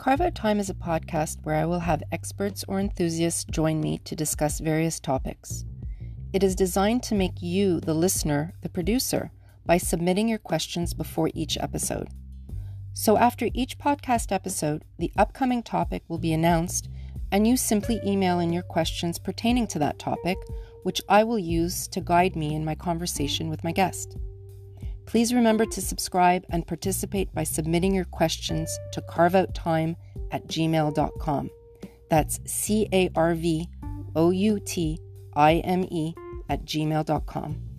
Carve Out Time is a podcast where I will have experts or enthusiasts join me to discuss various topics. It is designed to make you, the listener, the producer, by submitting your questions before each episode. So after each podcast episode, the upcoming topic will be announced, and you simply email in your questions pertaining to that topic, which I will use to guide me in my conversation with my guest. Please remember to subscribe and participate by submitting your questions to carveouttime@gmail.com. That's carveouttime@gmail.com.